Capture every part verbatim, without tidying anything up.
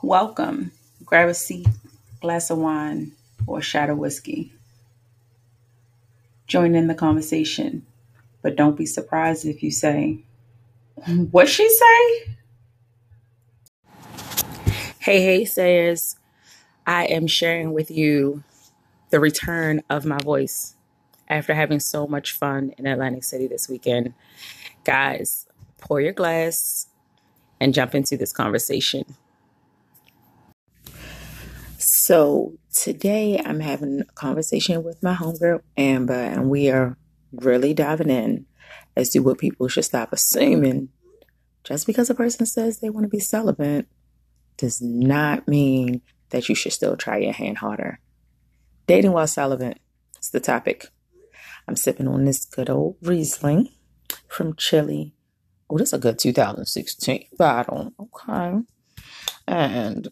Welcome. Grab a seat, glass of wine, or a shot of whiskey. Join in the conversation, but don't be surprised if you say, "What she say?" Hey, hey, sayers. I am sharing with you the return of my voice after having so much fun in Atlantic City this weekend. Guys, pour your glass and jump into this conversation. So today I'm having a conversation with my homegirl, Amber, and we are really diving in as to what people should stop assuming. Just because a person says they want to be celibate does not mean that you should still try your hand harder. Dating while celibate is the topic. I'm sipping on this good old Riesling from Chile. Oh, that's a good two thousand sixteen bottle. Okay. And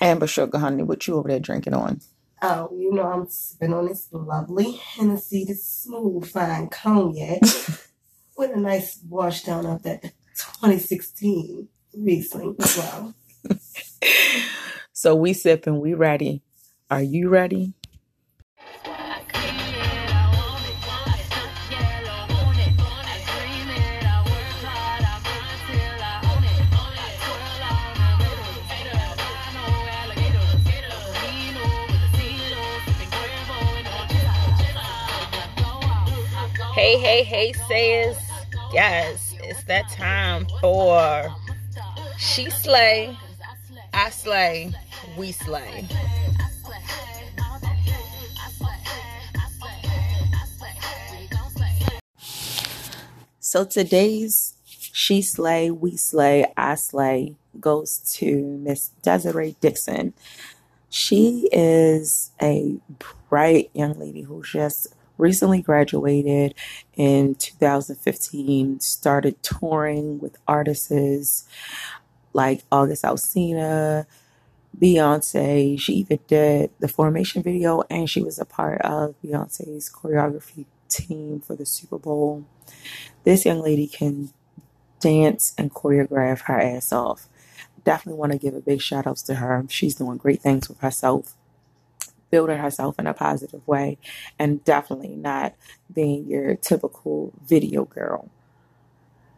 Amber Sugar, honey, what you over there drinking on? Oh, you know I'm sipping on this lovely Hennessy, this smooth, fine cognac with a nice wash down of that twenty sixteen Riesling as well. So we sipping, we ready. Are you ready? Hey, hey, hey, sayers. Yes, it's that time for She Slay, I Slay, We Slay. So today's She Slay, We Slay, I Slay goes to Miss Desiree Dixon. She is a bright young lady who just recently graduated in two thousand fifteen, started touring with artists like August Alcina, Beyonce. She even did the formation video, and she was a part of Beyonce's choreography team for the Super Bowl. This young lady can dance and choreograph her ass off. Definitely want to give a big shout outs to her. She's doing great things with herself, building herself in a positive way, and definitely not being your typical video girl.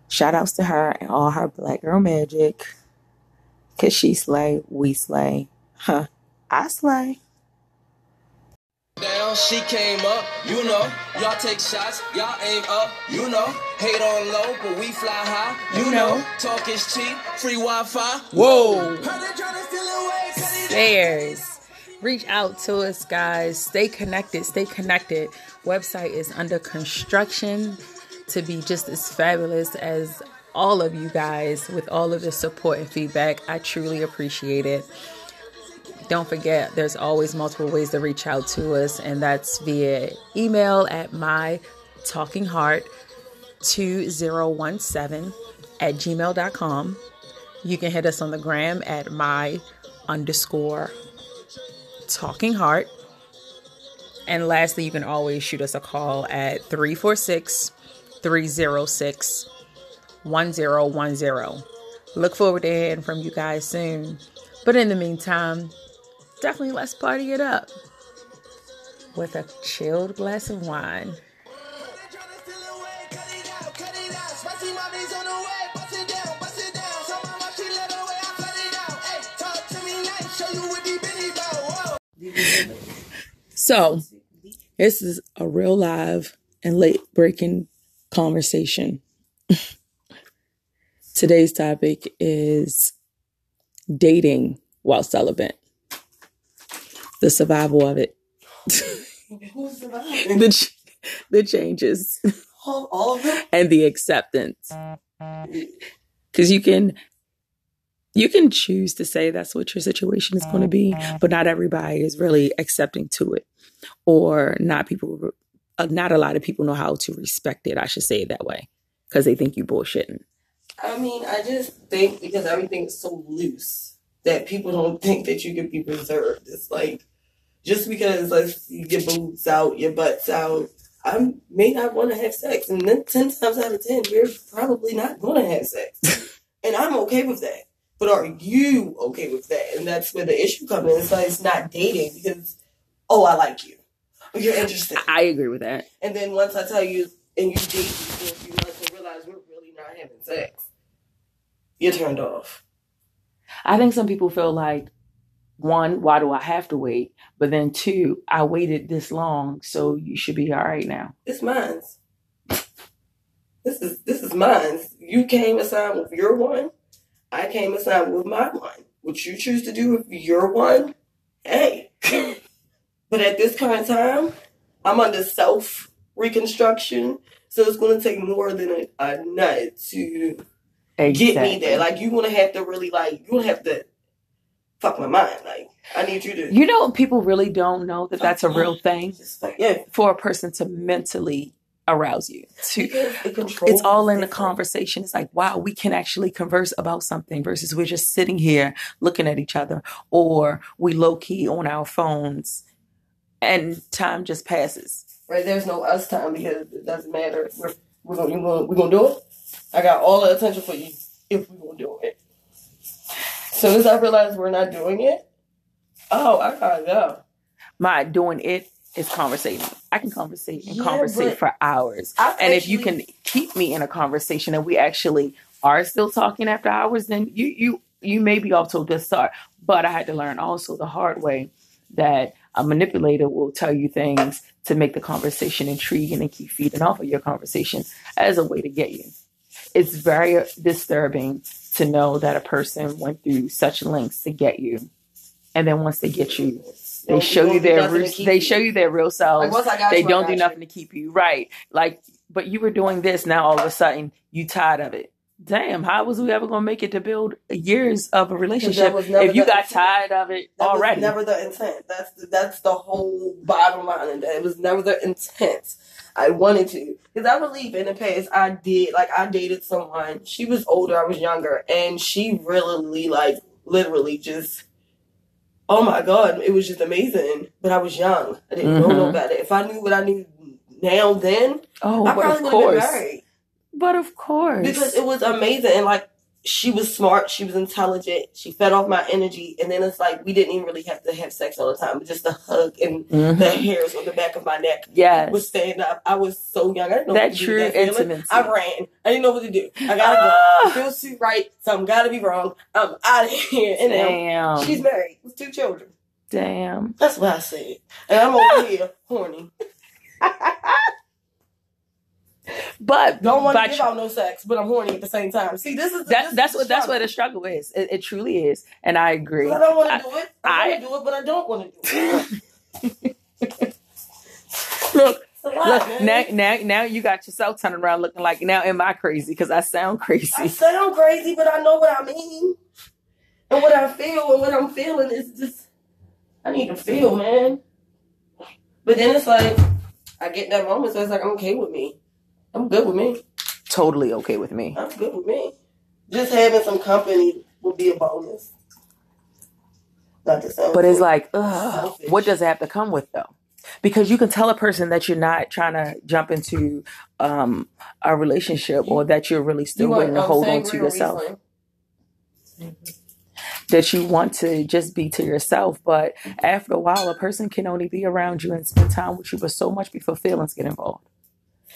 Shout outs to her and all her black girl magic. Cause she slay, we slay. Huh. I slay. Down, she came up, you know. Y'all take shots, y'all aim up, you know. Hate on low, but we fly high, you, you know. know. Talk is cheap, free Wi-Fi. Whoa. Stairs. Reach out to us, guys. Stay connected. Stay connected. Website is under construction to be just as fabulous as all of you guys with all of the support and feedback. I truly appreciate it. Don't forget, there's always multiple ways to reach out to us, and that's via email at my talking heart two zero one seven at gmail dot com. You can hit us on the gram at my underscore Talking Heart. And lastly, you can always shoot us a call at three four six, three zero six, one zero one zero. Look forward to hearing from you guys soon. But in the meantime, definitely let's party it up with a chilled glass of wine. So, this is a real live and late-breaking conversation. Today's topic is dating while celibate. The survival of it. Who's surviving? The, ch- the changes. All, all of them? And the acceptance. Because you can... You can choose to say that's what your situation is going to be, but not everybody is really accepting to it, or not people, not a lot of people know how to respect it. I should say it that way, because they think you bullshitting. I mean, I just think because everything is so loose that people don't think that you can be reserved. It's like just because like, your boobs out, your butt's out, I may not want to have sex. And then ten times out of ten, we're probably not going to have sex. And I'm okay with that. But are you okay with that? And that's where the issue comes in. It's like, it's not dating because, oh, I like you. Or you're interested. I agree with that. And then once I tell you, and you date, you like to realize we're really not having sex, you're turned off. I think some people feel like, one, why do I have to wait? But then two, I waited this long, so you should be all right now. It's mine. This is this is mine. You came assigned with your one. I came assigned with my one. What you choose to do with your one, hey. But at this current time, I'm under self reconstruction, so it's going to take more than a, a nut to exactly. get me there. Like you're going to have to really like you're going to have to. Fuck my mind. Like, I need you to. You know, people really don't know that that's a real thing like, yeah. for a person to mentally arouse you. To, it it's all in the conversation. It's like, wow, we can actually converse about something versus we're just sitting here looking at each other or we low key on our phones and time just passes. Right. There's no us time because it doesn't matter. We're, we're going gonna, we're gonna to do it. I got all the attention for you if we're going to do it. As soon as I realize we're not doing it, oh, I gotta go. My doing it is conversating. I can conversate and yeah, conversate for hours. I've and actually, if you can keep me in a conversation and we actually are still talking after hours, then you you you may be off to a good start. But I had to learn also the hard way that a manipulator will tell you things to make the conversation intriguing and keep feeding off of your conversation as a way to get you. It's very disturbing to know that a person went through such lengths to get you. And then once they get you, they, they show you their re- they you. show you their real selves. Like, they you, don't do nothing you. to keep you. Right. Like, but you were doing this, now all of a sudden you tired of it. Damn, how was we ever gonna make it to build years of a relationship if you got intent. tired of it that already? That was never the intent. That's the, that's the whole bottom line. That it was never the intent. I wanted to. Because I believe in the past, I did. Like, I dated someone. She was older. I was younger. And she really, like, literally just, oh, my God. It was just amazing. But I was young. I didn't mm-hmm. know about it. If I knew what I knew now then, oh, I probably would have been married. But of course. Because it was amazing. And, like, she was smart. She was intelligent. She fed off my energy. And then it's like, we didn't even really have to have sex all the time. But just the hug and mm-hmm. the hairs on the back of my neck yes. was standing up. I was so young. I didn't know that what to true do. That intimacy. I ran. I didn't know what to do. I got to ah! go. Feels too right. Something got to be wrong. I'm out of here. And Damn. Now she's married with two children. Damn. That's what I said. And I'm over here horny. But don't want to give out no sex, but I'm horny at the same time. See, this is the, that, this that's is what that's where the struggle is. It, it truly is, and I agree. I don't want to do it. I, I want to do it, but I don't want to do it. look, lot, look now, now, now you got yourself turning around, looking like, now am I crazy? Because I sound crazy. I sound crazy, but I know what I mean and what I feel, and what I'm feeling is just I need to feel, man. But then it's like I get that moment, so it's like I'm okay with me. I'm good with me. Totally okay with me. I'm good with me. Just having some company would be a bonus. Not to sound But it's like, ugh, what does it have to come with, though? Because you can tell a person that you're not trying to jump into um, a relationship or that you're really still you waiting to hold on to yourself. Mm-hmm. That you want to just be to yourself. But after a while, a person can only be around you and spend time with you, but so much before feelings get involved.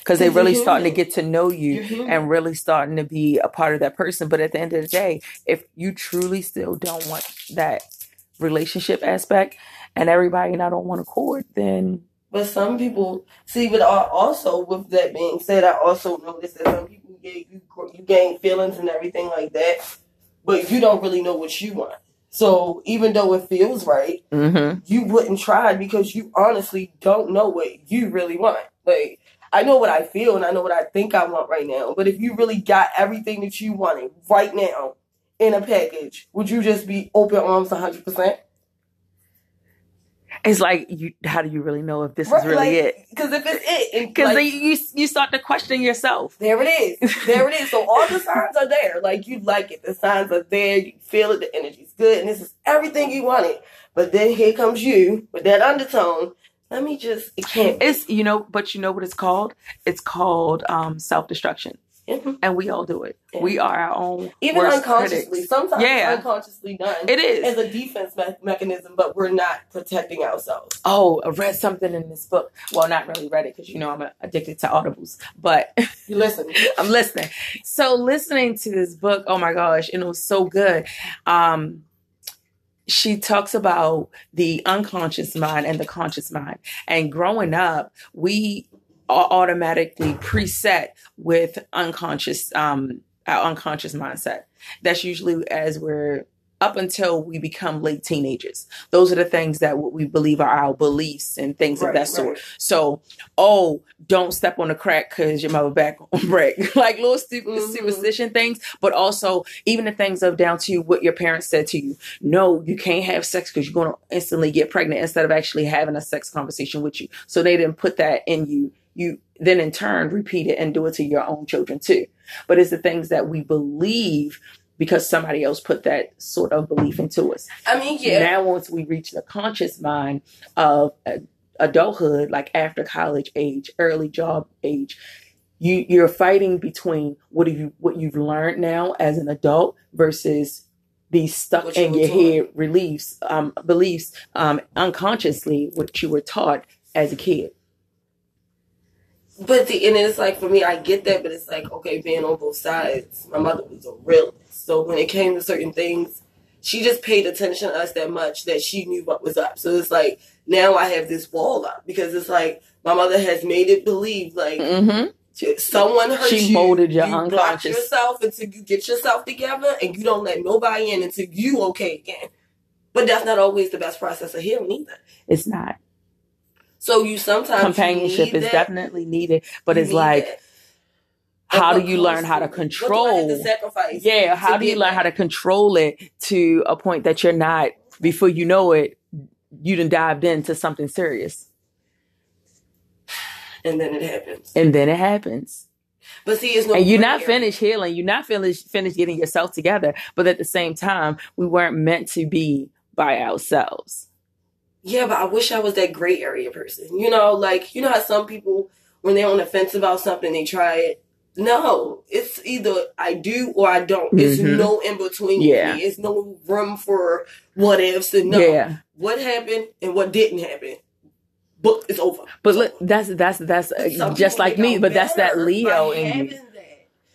Because they're really starting to get to know you and really starting to be a part of that person. But at the end of the day, if you truly still don't want that relationship aspect and everybody not on one accord, then... But some people... See, but also, with that being said, I also noticed that some people get, you, you gain feelings and everything like that, but you don't really know what you want. So even though it feels right, mm-hmm. you wouldn't try because you honestly don't know what you really want. Like... I know what I feel and I know what I think I want right now. But if you really got everything that you wanted right now in a package, would you just be open arms one hundred percent? It's like, you, how do you really know if this right, is really like, it? Because if it's it, because like, you you start to question yourself. There it is. There it is. So all the signs are there. Like, you like it. The signs are there. You feel it. The energy's good, and this is everything you wanted. But then here comes you with that undertone. Let me just. It can't. It's you know, but you know what it's called? It's called um, self-destruction. Mm-hmm. And we all do it. Yeah. We are our own even worst unconsciously. Critics. Sometimes yeah. it's unconsciously done. It is. It's a defense me- mechanism, but we're not protecting ourselves. Oh, I read something in this book. Well, not really read it because you know I'm addicted to audibles, but you listen. I'm listening. So listening to this book, oh my gosh, and it was so good. Um, she talks about the unconscious mind and the conscious mind. And growing up, we are automatically preset with unconscious, um, our unconscious mindset. That's usually as we're up until we become late teenagers. Those are the things that we believe are our beliefs and things right, of that right. sort. So, oh, don't step on the crack because your mother back on break. Like little stupid mm-hmm. superstition things, but also even the things of down to what your parents said to you. No, you can't have sex because you're going to instantly get pregnant instead of actually having a sex conversation with you. So they didn't put that in you. You then in turn repeat it and do it to your own children too. But it's the things that we believe because somebody else put that sort of belief into us. I mean, yeah. Now once we reach the conscious mind of uh, adulthood, like after college age, early job age, you, you're fighting between what have you what you've learned now as an adult versus these stuck what in you your head taught. reliefs, um, beliefs um, unconsciously, what you were taught as a kid. But the, and it's like, for me, I get that, but it's like, okay, being on both sides, my mother was a realist. So when it came to certain things, she just paid attention to us that much that she knew what was up. So it's like, now I have this wall up because it's like, my mother has made it believe, like, mm-hmm. someone hurt she you. She molded your you unconscious. You block yourself until you get yourself together and you don't let nobody in until you okay again. But that's not always the best process of healing either. It's not. So you sometimes companionship is that. definitely needed, but you it's like, how do you learn how to control? To sacrifice yeah, how do you learn that? how to control it to a point that you're not? Before you know it, you done dived into something serious, and then it happens. And then it happens. But see, it's no. And you're not finished healing. You're not finished finished getting yourself together. But at the same time, we weren't meant to be by ourselves. Yeah, but I wish I was that gray area person. You know, like, you know how some people, when they're on the fence about something, they try it. No, it's either I do or I don't. Mm-hmm. It's no in between. Yeah. Me. It's no room for what ifs and no. Yeah. What happened and what didn't happen. Book is over. But look, that's that's that's uh, just like me. But that's that Leo in you.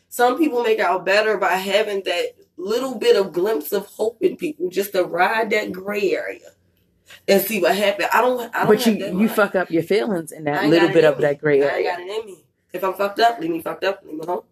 Some people make out better by having that little bit of glimpse of hope in people, just to ride that gray area. And see what happened. I don't. I don't but you, that you fuck up your feelings in that little bit of that gray area. I got it in me. If I'm fucked up, leave me fucked up. Leave me alone.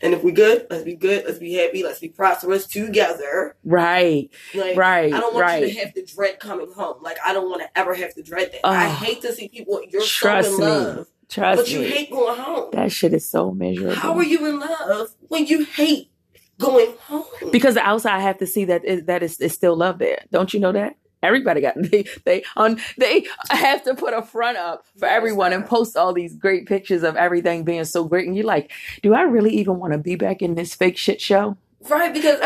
And if we good, let's be good. Let's be happy. Let's be prosperous together. Right. Like, right. I don't want right. you to have to dread coming home. Like, I don't want to ever have to dread that. Oh, I hate to see people. You're trust so in love. Me. Trust but you me. hate going home. That shit is so miserable. How are you in love when you hate going home? Because the outside have to see that it, that is it's still love there. Don't you know that? Everybody got they they on they have to put a front up for everyone and post all these great pictures of everything being so great, and you're like, do I really even want to be back in this fake shit show? Right, because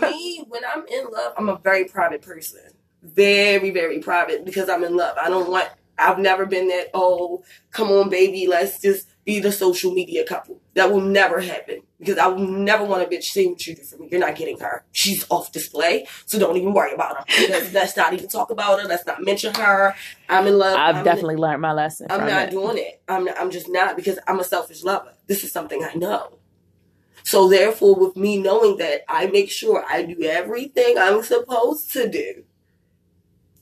me, when I'm in love, I'm a very private person, very very private because I'm in love. I don't want. I've never been that. Oh, come on, baby, let's just be the social media couple. That will never happen because I will never want a bitch saying what you do for me. You're not getting her. She's off display, so don't even worry about her. Let's, let's not even talk about her. Let's not mention her. I'm in love. I've I'm definitely in, learned my lesson. I'm not it. doing it. I'm not, I'm just not because I'm a selfish lover. This is something I know. So therefore, with me knowing that, I make sure I do everything I'm supposed to do.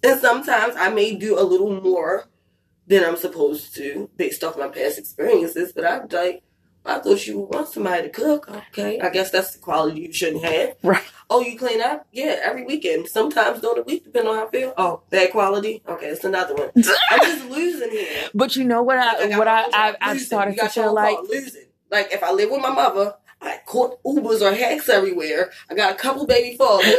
And sometimes I may do a little more than I'm supposed to based off my past experiences, but I'm like, I thought you would want somebody to cook. Okay, I guess that's the quality you shouldn't have. Right. Oh, you clean up? Yeah, every weekend. Sometimes during the week, depending on how I feel. Oh, bad quality? Okay, it's another one. I'm just losing here. But you know what I like, what I, I, I started to feel like? Losing. Like, if I live with my mother, I caught Ubers or hacks everywhere. I got a couple baby fathers.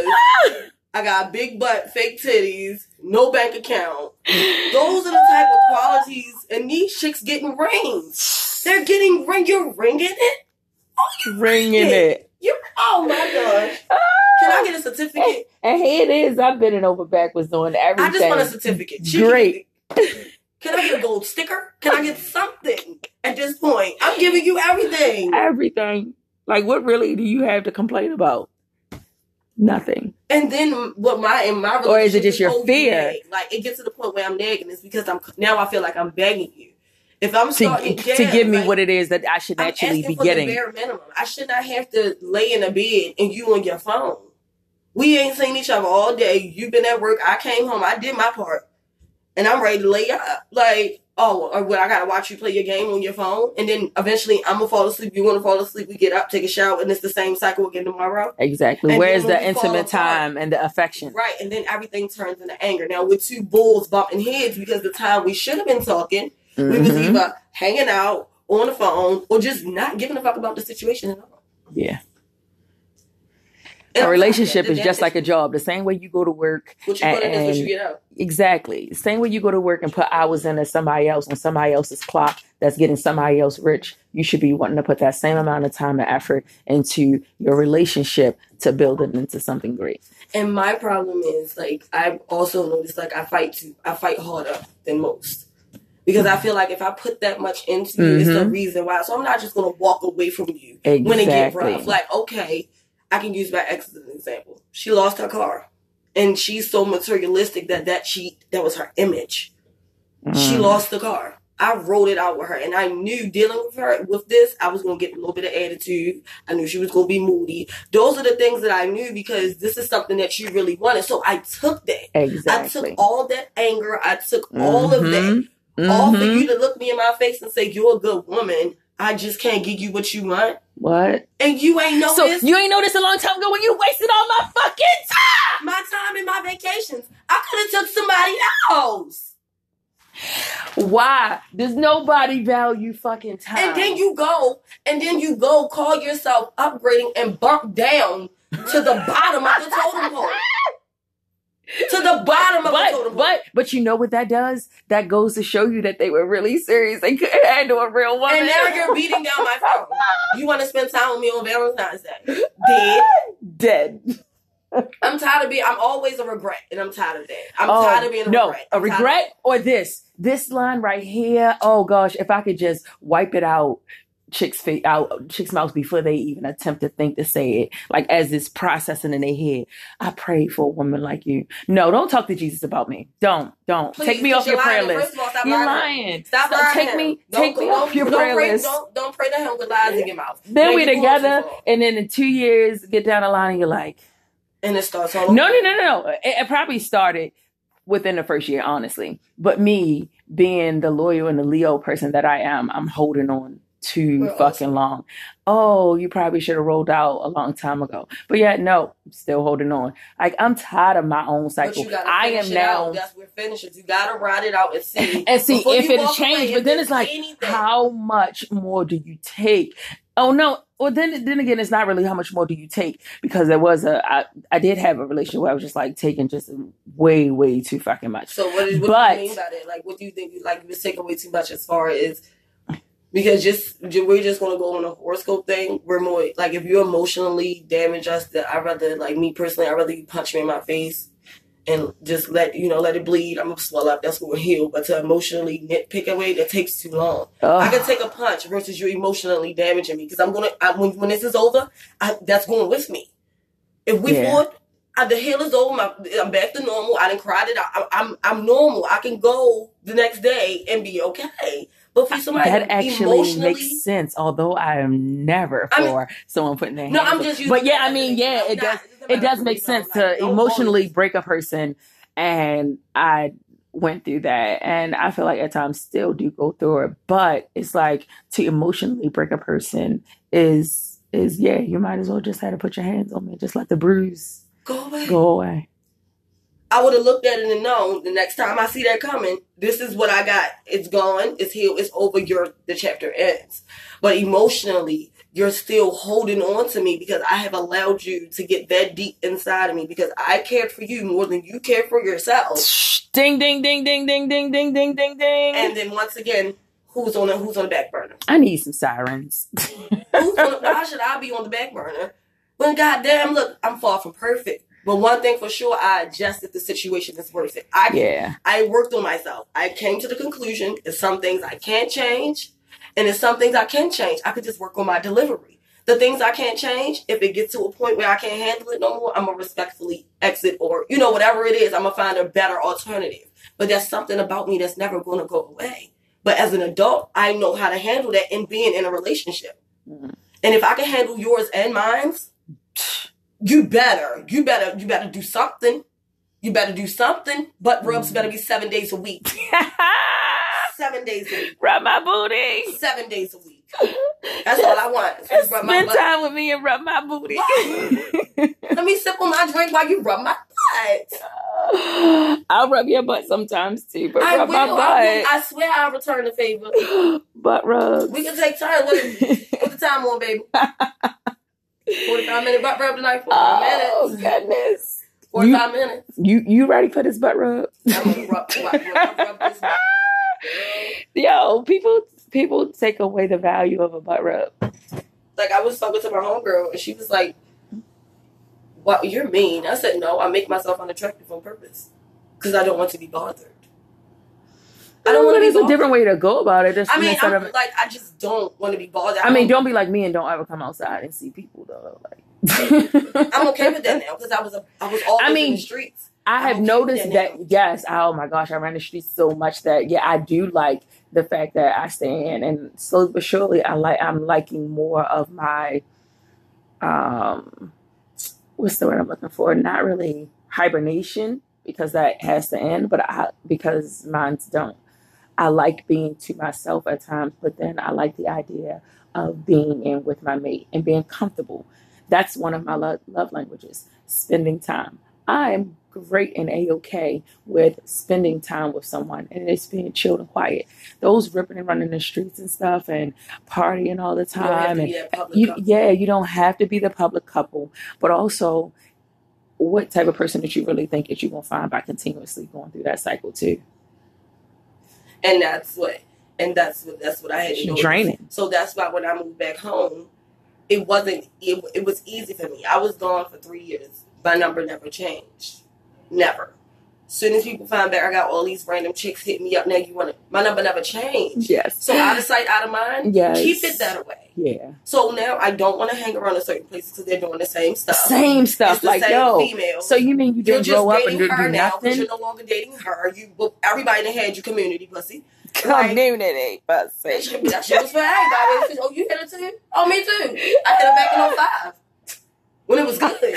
I got a big butt, fake titties, no bank account. Those are the type of qualities, and these chicks getting rings. They're getting ring. You're ringing it. Oh, you're ringing ringing it. it. You're, oh my gosh. Can I get a certificate? And, and here it is. I'm bending over backwards doing everything. I just want a certificate. She Great. Can I get a gold sticker? Can I get something at this point? I'm giving you everything. Everything. Like, what really do you have to complain about? Nothing. And then what my in my or is it just your fear? Nag. Like, it gets to the point where I'm nagging. It's because I'm now I feel like I'm begging you. If I'm starting to, jam, to give me like, what it is that I should naturally be for getting. The bare minimum. I should not have to lay in a bed and you on your phone. We ain't seen each other all day. You've been at work. I came home. I did my part, and I'm ready to lay up. Like, oh, or what? I gotta watch you play your game on your phone, and then eventually I'm gonna fall asleep. You wanna fall asleep? We get up, take a shower, and it's the same cycle again tomorrow. Exactly. And where's the intimate time and the affection? Right, and then everything turns into anger. Now we're two bulls bumping heads because the time we should have been talking, mm-hmm. we was either hanging out on the phone or just not giving a fuck about the situation at all. Yeah. A relationship is just like a job. The same way you go to work. What you put in is what you get out. Exactly. The same way you go to work and put hours in as somebody else on somebody else's clock that's getting somebody else rich. You should be wanting to put that same amount of time and effort into your relationship to build it into something great. And my problem is, like, I've also noticed, like, I fight to, I fight harder than most. Because I feel like if I put that much into you, mm-hmm. it's the reason why. So I'm not just going to walk away from you exactly. when it gets rough. Like, okay. I can use my ex as an example. She lost her car, and she's so materialistic that that she that was her image. Mm. She lost the car. I wrote it out with her, and I knew dealing with her with this, I was gonna get a little bit of attitude. I knew she was gonna be moody. Those are the things that I knew because this is something that she really wanted. So I took that. Exactly. I took all that anger. I took mm-hmm. all of that. Mm-hmm. All for you to look me in my face and say you're a good woman. I just can't give you what you want. What? And you ain't know so this. You ain't know this a long time ago when you wasted all my fucking time. My time and my vacations. I could have took somebody else. Why? Does nobody value fucking time? And then you go, and then you go call yourself upgrading and bump down to the bottom of the totem pole. To the bottom of but, the totem pole. But, but you know what that does? That goes to show you that they were really serious. They couldn't handle a real woman. And now you're beating down my phone. You want to spend time with me on Valentine's Day? Dead. Dead. I'm tired of being, I'm always a regret, and I'm tired of that. I'm oh, tired of being a no, regret. No, a regret or this. This line right here. Oh, gosh. If I could just wipe it out. Chicks face out chicks mouths before they even attempt to think to say it, like as it's processing in their head. I prayed for a woman like you. No, don't talk to Jesus about me. Don't, don't Please, take me off your prayer lying. list. All, stop you're lying. lying. Stop so lying. Take me, don't, take don't, me don't, off your don't prayer pray, list. Don't, don't pray to him with lies in your mouth. Then now we together, and then in two years, get down the line, and you're like, and it starts. All no, no, no, no, no. It, it probably started within the first year, honestly. But me being the loyal and the Leo person that I am, I'm holding on. Too We're fucking awesome. long. Oh, you probably should have rolled out a long time ago. But yeah, no, I'm still holding on. Like, I'm tired of my own cycle. I am it now. Out. That's where finishes. You gotta ride it out and see. And see Before if it'll change. Away, but then it's like, anything. how much more do you take? Oh no. Well, then, then again, it's not really how much more do you take, because there was a I, I did have a relationship where I was just like taking just way, way too fucking much. So what, is, what but, do you mean by that? Like, what do you think? You, like, you was taking way too much as far as. Because just we're just gonna go on a horoscope thing. We're more like if you emotionally damage us, that I rather like me personally, I rather you punch me in my face and just let you know let it bleed. I'm gonna swell up. That's what we're healed. But to emotionally nitpick away, that takes too long. Ugh. I can take a punch versus you emotionally damaging me because I'm gonna I, when when this is over, I, that's going with me. If we yeah. fought, I, the heal is over. My, I'm back to normal. I done cried it out. I, I'm I'm normal. I can go the next day and be okay. But for somebody that actually makes sense, although I am never for I mean, someone putting their hands no, I'm just using But yeah, I mean, yeah, it does. It does make sense to emotionally break a person, and I went through that, and I feel like at times still do go through it. But it's like to emotionally break a person is is yeah, you might as well just have to put your hands on me, just let the bruise go away. Go away. I would have looked at it and known the next time I see that coming, this is what I got. It's gone. It's healed. It's over. Your the chapter ends. But emotionally, you're still holding on to me because I have allowed you to get that deep inside of me because I cared for you more than you cared for yourself. Ding, ding, ding, ding, ding, ding, ding, ding, ding, ding. And then once again, who's on the, who's on the back burner? I need some sirens. Who's on the, why should I be on the back burner? When goddamn, look, I'm far from perfect. But one thing for sure, I adjusted the situation that's worth it. I, yeah. I worked on myself. I came to the conclusion that some things I can't change, and there's some things I can change. I could just work on my delivery. The things I can't change, if it gets to a point where I can't handle it no more, I'm going to respectfully exit or, you know, whatever it is, I'm going to find a better alternative. But there's something about me that's never going to go away. But as an adult, I know how to handle that in being in a relationship. Mm-hmm. And if I can handle yours and mine's, You better, you better, you better do something. You better do something. Butt rubs better be seven days a week. seven days a week. Rub my booty. Seven days a week. That's all I want. Just rub my Spend butt. time with me and rub my booty. Let me sip on my drink while you rub my butt. I'll rub your butt sometimes too, but I rub will, my butt. I, I swear I'll return the favor. Butt rubs. We can take turns. Put the time on, baby. forty-five minute butt rub tonight. forty-five oh, minutes. Oh, goodness. forty-five you, minutes. You you ready for this butt rub? I'm going to rub, rub, rub, rub this butt. Yo, people, people take away the value of a butt rub. Like, I was talking to my homegirl, and she was like, "Wow, you're mean." I said, "No, I make myself unattractive on purpose because I don't want to be bothered." I don't want to be bothered. There's a different way to go about it. Just I mean, I'm, like, I just don't want to be bothered. I, I mean, don't be like me and don't ever come outside and see people, though. Like, I'm okay with that now because I was a, I was always I mean, in the streets. I have okay noticed that, that yes, oh my gosh, I ran the streets so much that, yeah, I do like the fact that I stand and slowly but surely I like, I'm liking more of my, um, what's the word I'm looking for? Not really hibernation because that has to end, but I, because mine's don't. I like being to myself at times, but then I like the idea of being in with my mate and being comfortable. That's one of my lo- love languages, spending time. I'm great and A-okay with spending time with someone and it's being chilled and quiet. Those ripping and running the streets and stuff and partying all the time. You and you, yeah, you don't have to be the public couple, but also what type of person that you really think that you're going to find by continuously going through that cycle too. And that's what, and that's what, that's what I had to do. Draining. So that's why when I moved back home, it wasn't, it, it was easy for me. I was gone for three years. My number never changed. Never. As soon as people find back, I got all these random chicks hitting me up. Now you want to, my number never changed. Yes. So out of sight, out of mind. Yes. Keep it that way. Yeah. So now I don't want to hang around in certain places because they're doing the same stuff. Same stuff. It's the like, same yo. Female. So you mean you didn't grow up and do nothing? You're just dating her now because you're no longer dating her. You booked everybody that had your community pussy. Community like, pussy. That shit was for everybody. Oh, you hit her too? Oh, me too. I hit her back in oh five. When it was good. When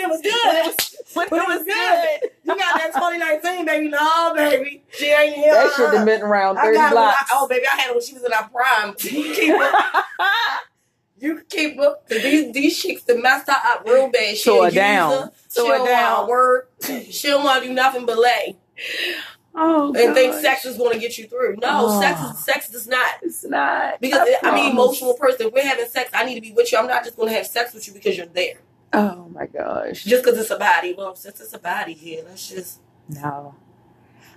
it was good. When it was, when when it was good. good. You got that twenty nineteen, baby. No, baby. She ain't here. That shit done been around thirty blocks. I, oh, baby, I had it when she was in our prime. You keep up. You keep up. These, these chicks that messed her up real bad. She She'll down. Her. She'll She'll down. Wanna work. She don't want to do nothing but lay. Oh, and gosh. Think sex is going to get you through. No, oh. sex is sex does not. It's not. Because I I'm an emotional person. If we're having sex, I need to be with you. I'm not just going to have sex with you because you're there. Oh, my gosh. Just because it's a body. Well, since it's a body here, let's just. No.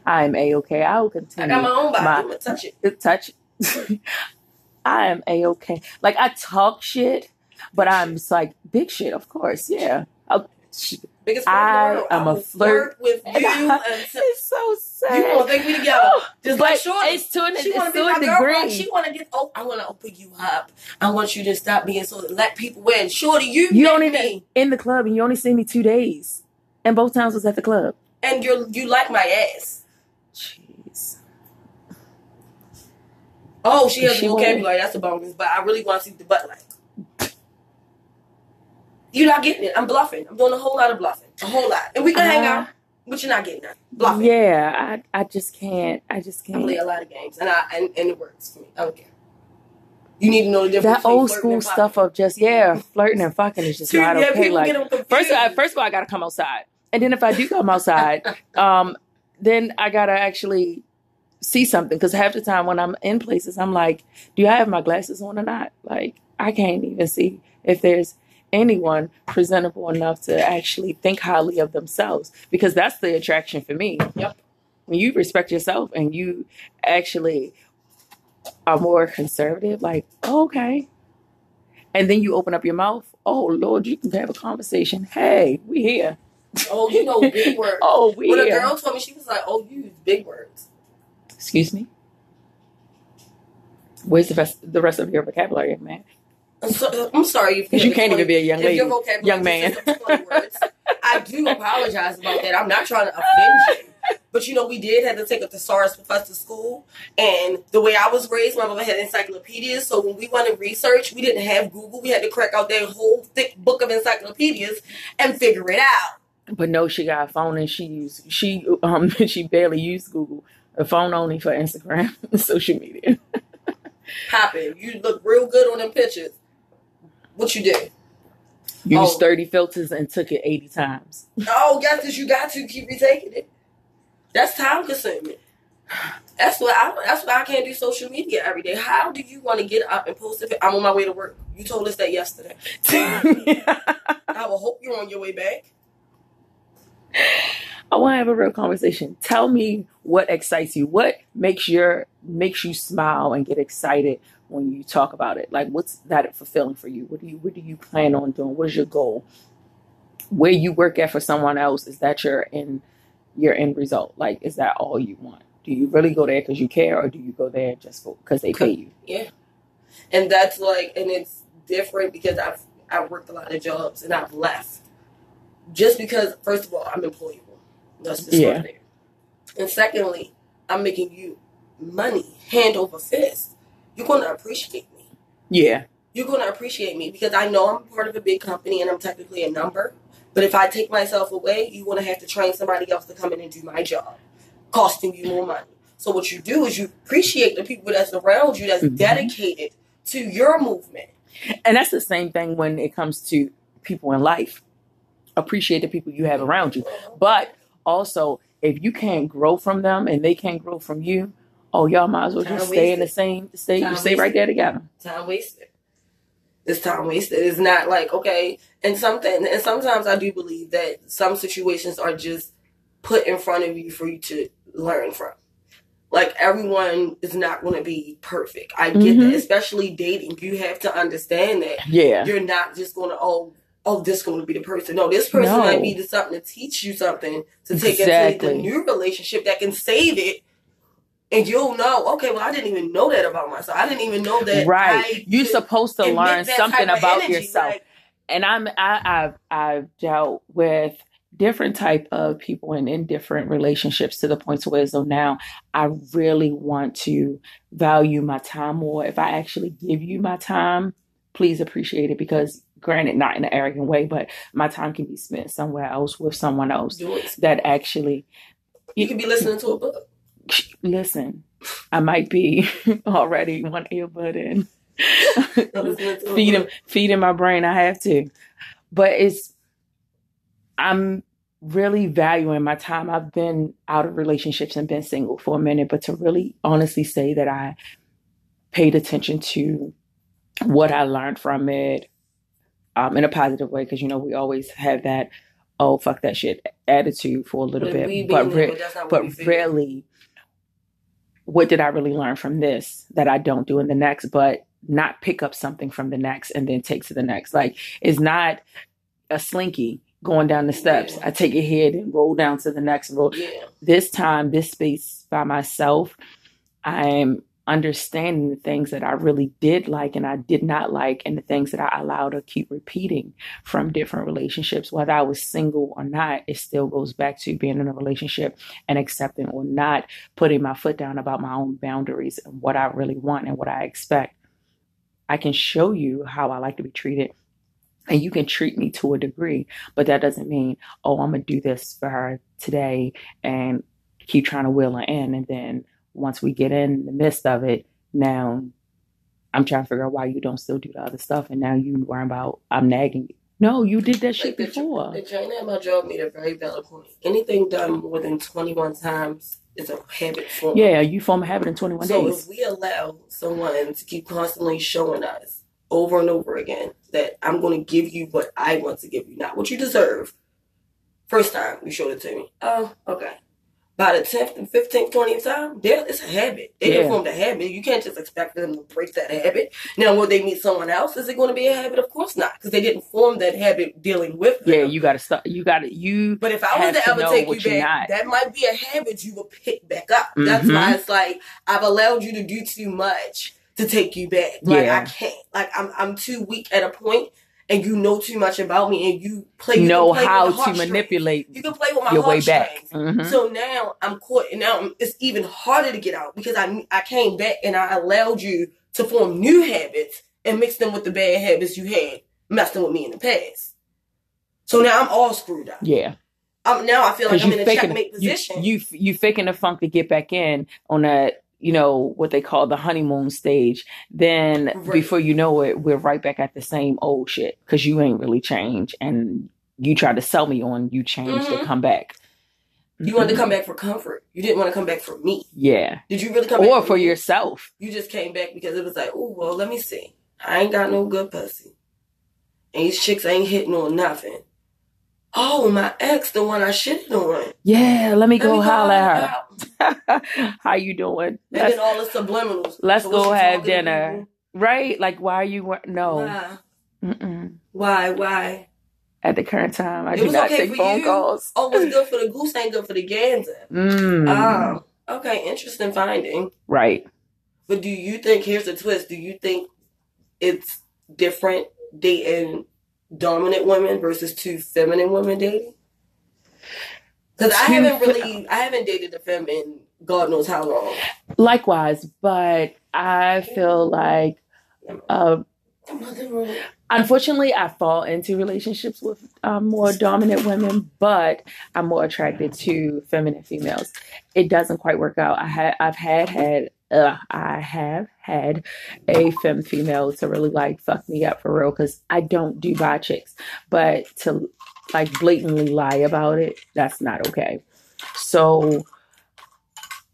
I'm A-okay. I will continue. I got my own body. My, I'm going to touch it. Touch it. I am A-okay. Like, I talk shit, but I'm just like, big shit, of course. Yeah. I'll, shit. Biggest I am a flirt. flirt with you. It's so sad. You gonna think we together? Just but like sure, it's to an, she want to be my girlfriend. She want to get. Oh, I want to open you up. I want you to stop being so let people in. Shorty, you you only me in the club, and you only see me two days, and both times was at the club. And you you like my ass. Jeez. Oh, she has she a vocabulary. That's a bonus. But I really want to see the butt like. You're not getting it. I'm bluffing. I'm doing a whole lot of bluffing. A whole lot. And we can uh, hang out, but you're not getting it. Bluffing. Yeah, I, I just can't. I just can't. I play a lot of games, and I and, and it works for me. I don't care. You need to know the difference. That old school stuff of just, yeah, flirting and fucking is just not okay. Like, first, first of all, I got to come outside. And then if I do come outside, um, then I got to actually see something. Because half the time when I'm in places, I'm like, do I have my glasses on or not? Like, I can't even see if there's anyone presentable enough to actually think highly of themselves. Because that's the attraction for me. Yep. When you respect yourself and you actually are more conservative, like, oh, okay. And then you open up your mouth. Oh, Lord, you can have a conversation. Hey, we here. Oh, you know, big words. Oh, we well, here. When a girl told me, she was like, oh, you use big words. Excuse me? Where's the rest, the rest of your vocabulary, man? I'm, so, I'm sorry. Because you can't even be a young lady. If your vocabulary young man. Words, I do apologize about that. I'm not trying to offend you. But, you know, we did have to take a thesaurus with us to school. And the way I was raised, my mother had encyclopedias. So when we wanted research, we didn't have Google. We had to crack out that whole thick book of encyclopedias and figure it out. But no, she got a phone and she used, she, um, she barely used Google. A phone only for Instagram and social media. Poppin', you look real good on them pictures. What you do? Used oh. thirty filters and took it eighty times. Oh, yes, because you got to keep retaking it. That's time consuming. That's what I. That's why I can't do social media every day. How do you want to get up and post it? I'm on my way to work. You told us that yesterday. I will hope you're on your way back. I want to have a real conversation. Tell me what excites you. What makes your makes you smile and get excited when you talk about it? Like, what's that fulfilling for you? What do you What do you plan on doing? What's your goal? Where you work at for someone else, is that your in your end result? Like, is that all you want? Do you really go there because you care, or do you go there just for because they pay you? Yeah, and that's like, and it's different because I've I've worked a lot of jobs and I've left just because, first of all, I'm employable. That's just yeah. there. And secondly, I'm making you money hand over fist. You're going to appreciate me. Yeah, you're going to appreciate me because I know I'm part of a big company and I'm technically a number. But if I take myself away, you're going to have to train somebody else to come in and do my job, costing you more money. So what you do is you appreciate the people that's around you that's mm-hmm. dedicated to your movement. And that's the same thing when it comes to people in life. Appreciate the people you have around you. But also, if you can't grow from them and they can't grow from you, oh, y'all might as well just stay in the same, stay, stay right there together. Time wasted. It's time wasted. It's not like, okay, and something, and sometimes I do believe that some situations are just put in front of you for you to learn from. Like, everyone is not going to be perfect. I get mm-hmm. that, especially dating. You have to understand that yeah. you're not just going to, oh, oh, this is going to be the person. No, this person no. might be something to teach you something to take exactly. into the new relationship that can save it. And you'll know, okay, well, I didn't even know that about myself. I didn't even know that. Right. I You're supposed to learn something about energy, yourself. Like, and I'm, I, I've, I've dealt with different type of people and in different relationships to the point to where so now I really want to value my time more. If I actually give you my time, please appreciate it because granted, not in an arrogant way, but my time can be spent somewhere else with someone else that actually. You can be listening to a book. Listen, I might be already one earbud in. feeding, feeding my brain, I have to. But it's, I'm really valuing my time. I've been out of relationships and been single for a minute, but to really honestly say that I paid attention to what I learned from it um, in a positive way, because, you know, we always have that, oh, fuck that shit attitude for a little but bit, but, re- but, but really. What did I really learn from this that I don't do in the next, but not pick up something from the next and then take to the next? Like, it's not a slinky going down the steps. Yeah. I take it here and roll down to the next roll. Yeah. This time, this space by myself, I'm understanding the things that I really did like and I did not like and the things that I allowed to keep repeating from different relationships. Whether I was single or not, it still goes back to being in a relationship and accepting or not putting my foot down about my own boundaries and what I really want and what I expect. I can show you how I like to be treated and you can treat me to a degree, but that doesn't mean, oh, I'm going to do this for her today and keep trying to will her in and then once we get in the midst of it, now I'm trying to figure out why you don't still do the other stuff. And now you worry about I'm nagging you. No, you did that shit like the, before. The trainer at my job made a very valid point. Anything done more than twenty-one times is a habit form. Yeah, you form a habit in twenty-one so days. So if we allow someone to keep constantly showing us over and over again that I'm going to give you what I want to give you, not what you deserve. First time you showed it to me. Oh, okay. By the tenth and fifteenth, twentieth time, it's a habit. They yeah. formed a habit. You can't just expect them to break that habit. Now, when they meet someone else, is it going to be a habit? Of course not, because they didn't form that habit dealing with them. Yeah, you got to stop. You got to, you. But if I was to, to ever take you back, not. that might be a habit you would pick back up. Mm-hmm. That's why it's like, I've allowed you to do too much to take you back. Like, yeah. I can't. Like, I'm, I'm too weak at a point. And you know too much about me, and you play. You know play how with to manipulate. You can play with my your way back. Mm-hmm. So now I'm caught, and now I'm, it's even harder to get out because I I came back and I allowed you to form new habits and mix them with the bad habits you had messing with me in the past. So now I'm all screwed up. Yeah. Um. Now I feel like I'm in a checkmate position. You, you you faking the funk to get back in on that. You know, what they call the honeymoon stage, then right. before you know it, we're right back at the same old shit because you ain't really changed. And you tried to sell me on you changed mm-hmm. to come back. You mm-hmm. wanted to come back for comfort. You didn't want to come back for me. Yeah. Did you really come or back? Or for, for yourself. You just came back because it was like, oh, well, let me see. I ain't got no good pussy. And these chicks ain't hitting on nothing. Oh, my ex, the one I shitted on. Yeah, let me let go me holler at her. How you doing? Let's, and then all the subliminals. Let's so go have dinner. Right? Like, why are you... No. Why? Mm-mm. Why? Why? At the current time, I it do not okay take phone you. calls. Oh, what's good for the goose ain't good for the gander. Mm. Oh, okay, interesting finding. Right. But do you think... Here's the twist. Do you think it's different dating... dominant women versus two feminine women dating? Because I haven't really, I haven't dated a feminine, God knows how long. Likewise, but I feel like, uh, unfortunately, I fall into relationships with um, more dominant women, but I'm more attracted to feminine females. It doesn't quite work out. I ha- I've had had. Uh, I have had a femme female to really like fuck me up for real because I don't do bi chicks, but to like blatantly lie about it, that's not okay. So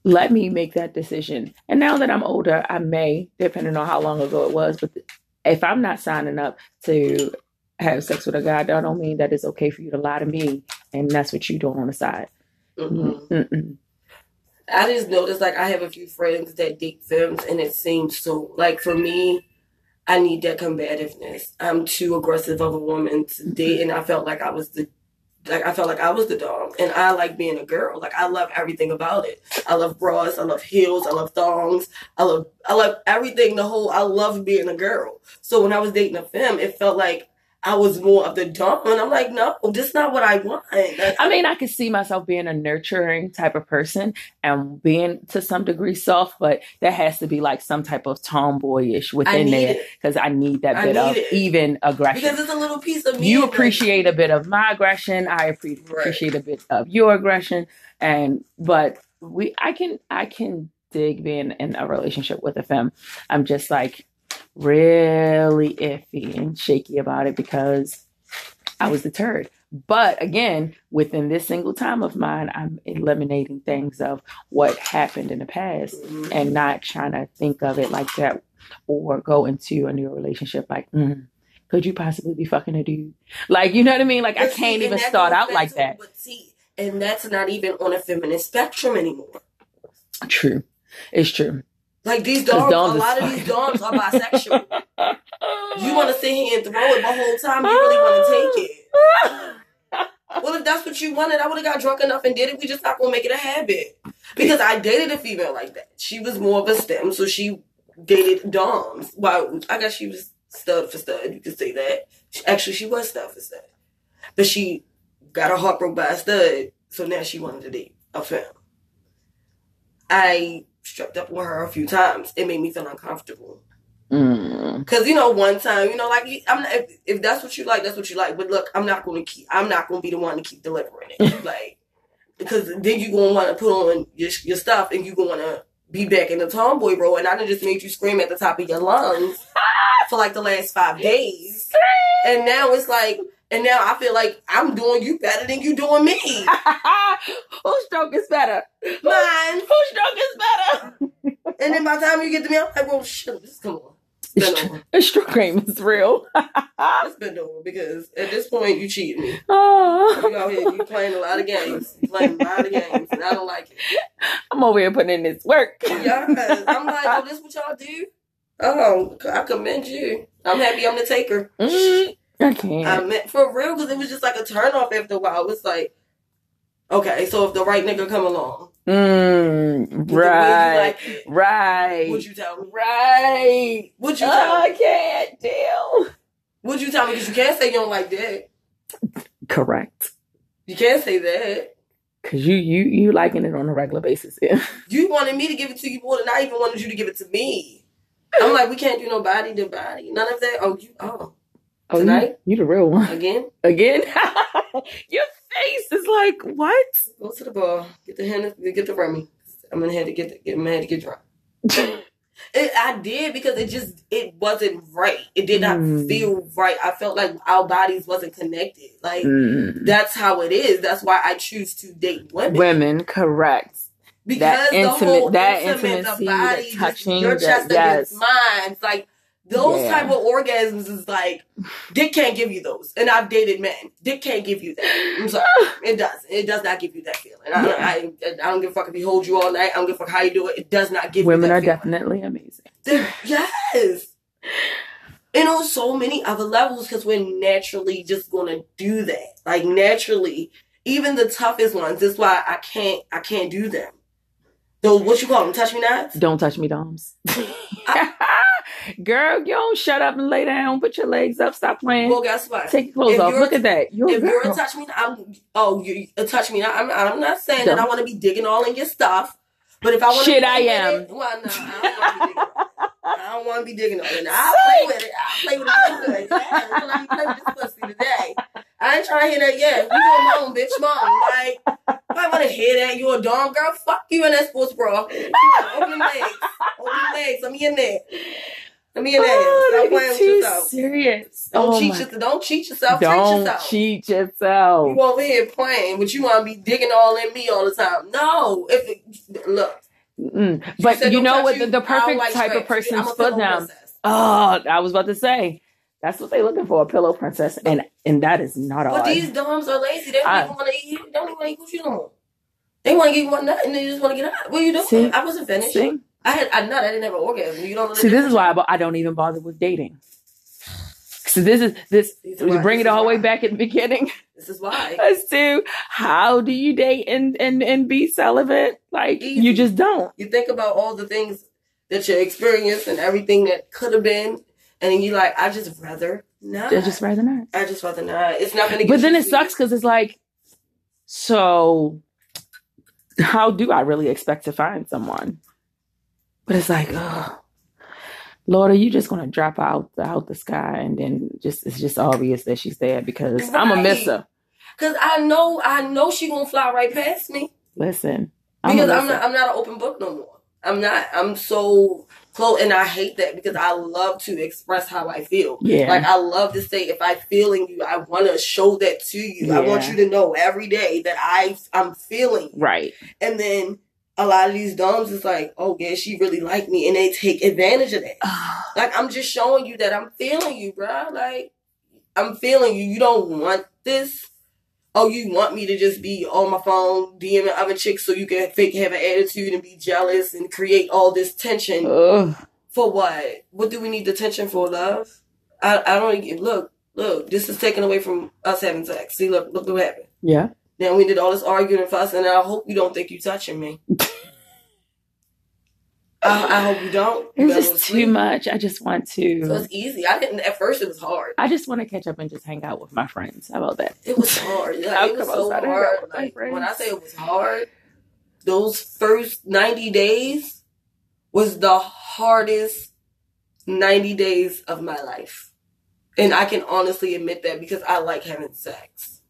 let me make that decision. And now that I'm older, I may, depending on how long ago it was, but if I'm not signing up to have sex with a guy, that don't mean that it's okay for you to lie to me and that's what you're doing on the side. Mm-hmm. Mm-mm. I just noticed, like, I have a few friends that date femmes, and it seems so, like, for me, I need that combativeness. I'm too aggressive of a woman to date, and I felt like I was the, like, I felt like I was the dog, and I like being a girl. Like, I love everything about it. I love bras, I love heels, I love thongs, I love, I love everything, the whole, I love being a girl. So when I was dating a femme, it felt like I was more of the dumb one. I'm like, no, that's not what I want. That's- I mean, I could see myself being a nurturing type of person and being to some degree soft, but there has to be like some type of tomboyish within there because I need that I bit need of it. even aggression. Because it's a little piece of me. You appreciate like- a bit of my aggression. I appreciate right. a bit of your aggression. And, but we, I can, I can dig being in a relationship with a femme. I'm just like, really iffy and shaky about it because I was deterred. But again, within this single time of mine, I'm eliminating things of what happened in the past and not trying to think of it like that or go into a new relationship like, mm, could you possibly be fucking a dude? Like, you know what I mean? Like, I can't even start out like that. And that's not even on a feminist spectrum anymore. True. It's true. Like, these dogs, a lot of these dogs are bisexual. You want to sit here and throw it the whole time, you really want to take it. Well, if that's what you wanted, I would have got drunk enough and did it. We just not going to make it a habit. Because I dated a female like that. She was more of a STEM, so she dated doms. Well, I guess she was stud for stud, you could say that. Actually, she was stud for stud. But she got her heart broke by a stud, so now she wanted to date a femme. I... Stripped up with her a few times. It made me feel uncomfortable. Mm. Cause you know, one time, you know, like I'm not, if, if that's what you like, that's what you like. But look, I'm not going to keep. I'm not going to be the one to keep delivering it, like because then you are going to want to put on your, your stuff and you are going to want to be back in the tomboy role. And I done just made you scream at the top of your lungs for like the last five days. And now it's like And now I feel like I'm doing you better than you doing me. Whose stroke is better? Mine. Whose stroke is better? And then by the time you get to me, I'm like, well, shit, just come on. The stroke cream is real. It's been over because at this point you cheating me. Oh. You out here, you playing a lot of games. You playing a lot of games, and I don't like it. I'm over here putting in this work. Yes. I'm like, oh, this what y'all do? Oh, I commend you. I'm happy I'm the taker. Mm-hmm. I can't. I meant for real because it was just like a turn off after a while. It's like, okay, so if the right nigga come along, mm, right, like it, right, would you tell me? Right, would you? Tell me? I can't deal. Would you tell me? Because you can't say you don't like that. Correct. You can't say that because you you you liking it on a regular basis. Yeah. You wanted me to give it to you more than I even wanted you to give it to me. I'm like, we can't do no body to body, none of that. Oh, you oh. Oh, tonight? You, you the real one. Again? Again? Your face is like, what? Go to the bar. Get the Hennessy, get the Remy. I'm gonna have to get, the, get I'm gonna have to get drunk. it, I did because it just it wasn't right. It did not mm. feel right. I felt like our bodies wasn't connected. Like mm. that's how it is. That's why I choose to date women. Women, correct. Because that the intimate, whole that intimate, intimacy, the body, the touching, your chest against mine, it's like. Those yeah. type of orgasms is like, dick can't give you those. And I've dated men. Dick can't give you that. I'm sorry. It does. It does not give you that feeling. I, yeah. I, I, I don't give a fuck if he holds you all night. I don't give a fuck how you do it. It does not give Women you that feeling. Women are definitely amazing. They're, yes. And on so many other levels because we're naturally just going to do that. Like, naturally, even the toughest ones, that's why I can't, I can't do them. Those, what you call them? Touch me nots? Don't touch me doms. I, Girl, you don't shut up and lay down. Put your legs up. Stop playing. Well, guess what? Take your clothes if off. Look at that. You're if a you're a touch me, I'm oh, you a touch me. I'm, I'm not saying don't. that I want to be digging all in your stuff, but if I want shit, I am. It, well, no, I don't want to be digging all in. I'll play with it. I'll play with it. I play with this pussy today. I ain't trying to hear that yet. You don't moan, bitch, mom. Like, if I want to hear that, you a dom girl. Fuck you in that sports bra. Open your legs. Open your legs. I'm in there. I mean, oh, don't play with yourself. Serious. Don't oh cheat yourself. Don't cheat yourself. Don't yourself. cheat yourself. You over here playing, but you want to be digging all in me all the time. No, if it, look. Mm. You but you know what? The, the perfect like type stress. of person is foot down. Oh, I was about to say. That's what they're looking for, a pillow princess, and and that is not all. But odd. These doms are lazy. They don't I, even want to eat. They don't even want to eat what you doing. They want to give you one nut and they just want to get out. What are you doing? See, I wasn't finished. See? I had I know I didn't have an orgasm. You don't. Really See, this is why I don't even bother with dating. So this is this. this is bring it all the way back at the beginning. This is why. As to how do you date and and and be celibate? Like Easy. you just don't. You think about all the things that you experienced and everything that could have been, and you like, I just rather not. I just rather not. I just rather not. It's not going to. But then it food. sucks because it's like, so how do I really expect to find someone? But it's like, oh, Lord, are you just going to drop out out the sky? And then just it's just obvious that she's there because right. I'm a misser. Because I know I know she going to fly right past me. Listen. I'm because I'm not, I'm not an open book no more. I'm not. I'm so close. And I hate that because I love to express how I feel. Yeah. Like, I love to say, if I feeling you, I want to show that to you. Yeah. I want you to know every day that I, I'm feeling. Right. And then a lot of these doms is like, oh, yeah, she really liked me. And they take advantage of that. Oh. Like, I'm just showing you that I'm feeling you, bro. Like, I'm feeling you. You don't want this. Oh, you want me to just be on my phone, DMing other chicks so you can fake have an attitude and be jealous and create all this tension. Ugh. For what? What do we need the tension for, love? I, I don't even, look, look, this is taken away from us having sex. See, look, look what happened. Yeah. Then we did all this arguing and fussing, and I hope you don't think you touching me. I, I hope you don't. It's just too much. I just want to. So it's easy. I didn't. At first, it was hard. I just want to catch up and just hang out with my friends. How about that? It was hard. Yeah, it was so hard. Like, when I say it was hard, those first ninety days was the hardest ninety days of my life, and I can honestly admit that because I like having sex.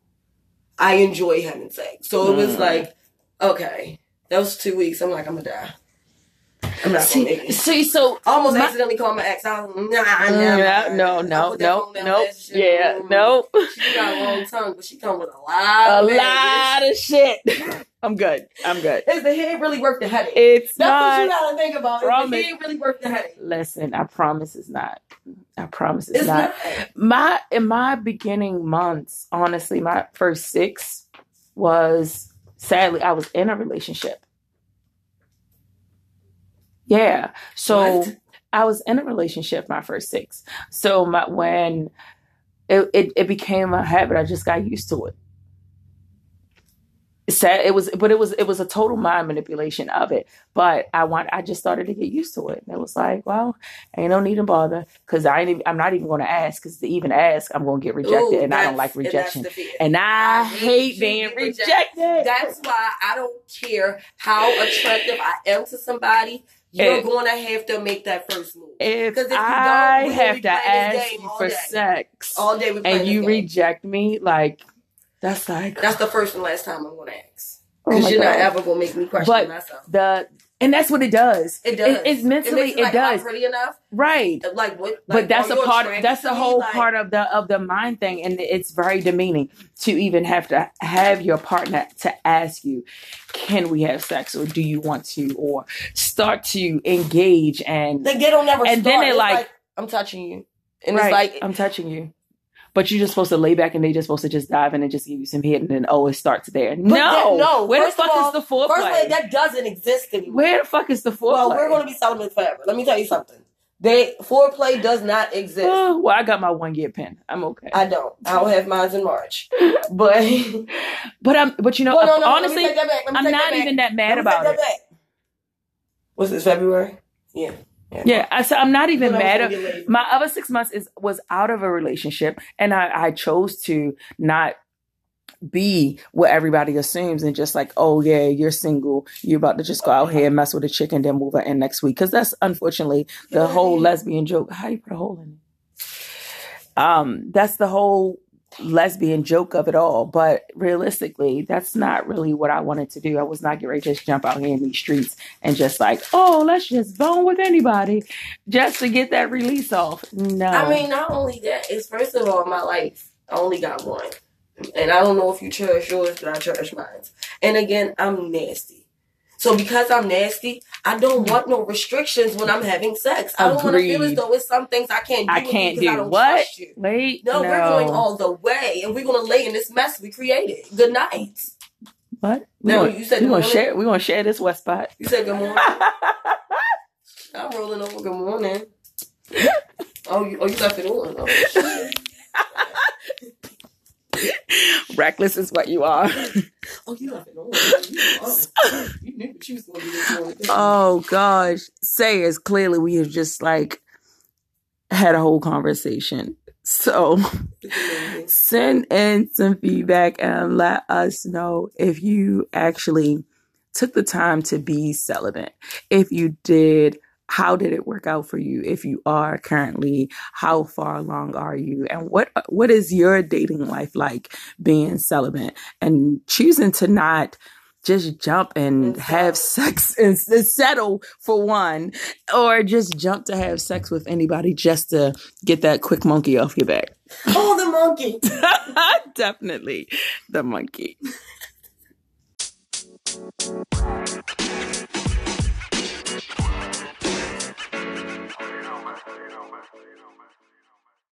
I enjoy having sex. So it was mm. like, okay, that was two weeks. I'm like, I'm gonna die. I'm not see, gonna make it. See, so almost my, accidentally called my ex. I was nah, yeah, no, no, no, no, yeah, no. She got a long tongue, but she come with a lot, a of lot of shit. I'm good. I'm good. Is the head really worth the headache? It's That's not. That's what you gotta think about. Promise. Is the head really worth the headache? Listen, I promise it's not. I promise it's, it's not. not. My in my beginning months, honestly, my first six was sadly I was in a relationship. Yeah. So what? I was in a relationship my first six. So my, when it, it, it became a habit, I just got used to it. Sad, it was, but it was, it was a total mind manipulation of it. But I want, I just started to get used to it. And it was like, well, ain't no need to bother. Cause I ain't, even, I'm not even going to ask. Cause to even ask, I'm going to get rejected. Ooh, and I don't like rejection. And I, I hate being rejected. rejected. That's why I don't care how attractive I am to somebody. You're if, gonna have to make that first move. If, if I you don't, have to ask you for day. sex all day, and you reject me, like that's like that's the first and last time I'm gonna ask because oh you're God. not ever gonna make me question but myself. The and that's what it does. It does. It, it's mentally. It, it, like, it does. Pretty enough, right? Like what? Like, but that's a part. Of, that's the whole like, part of the of the mind thing, and it's very demeaning to even have to have your partner to ask you. Can we have sex or do you want to or start to engage and they get on never and start. Then they're like, like I'm touching you and right, it's like I'm touching you but you're just supposed to lay back and they're just supposed to just dive in and just give you some head and then oh it starts there no that, no where first the fuck all, is the foreplay first way, that doesn't exist anymore where the fuck is the foreplay well we're going to be celibate forever let me tell you something they foreplay does not exist oh, well I got my one year pen I'm okay I don't I'll have mine in March but but I'm but you know well, no, no, honestly I'm not even that mad about it was this February yeah yeah, yeah I, so I'm not even well, mad at, my other six months is was out of a relationship and I, I chose to not be what everybody assumes and just like, oh yeah, you're single. You're about to just go out here and mess with a chick and then move her in next week. Cause that's unfortunately the yeah. whole lesbian joke. How you put a hole in it? Um, that's the whole lesbian joke of it all. But realistically, that's not really what I wanted to do. I was not getting ready to just jump out here in these streets and just like, oh, let's just bone with anybody just to get that release off. No. I mean, not only that, it's first of all, my life, I only got one. And I don't know if you cherish yours, but I cherish mine. And again, I'm nasty. So because I'm nasty, I don't want no restrictions when I'm having sex. Agreed. I don't want to feel as though it's some things I can't do I can't because do. I don't what? trust you. Wait, no, no, we're going all the way. And we're going to lay in this mess we created. Good night. What? No, you said we're going to share, we share this wet spot. You said good morning. I'm rolling over good morning. Oh, you, oh, you left it on. Oh, shit. Reckless is what you are. Oh, you love it. Oh, you knew what you was going to do this morning. Oh, gosh. Say is clearly we have just like had a whole conversation. So send in some feedback and let us know if you actually took the time to be celibate. If you did, how did it work out for you? If you are currently, how far along are you? And what what is your dating life like being celibate and choosing to not just jump and have sex and settle for one or just jump to have sex with anybody just to get that quick monkey off your back? Oh, the monkey. Definitely the monkey.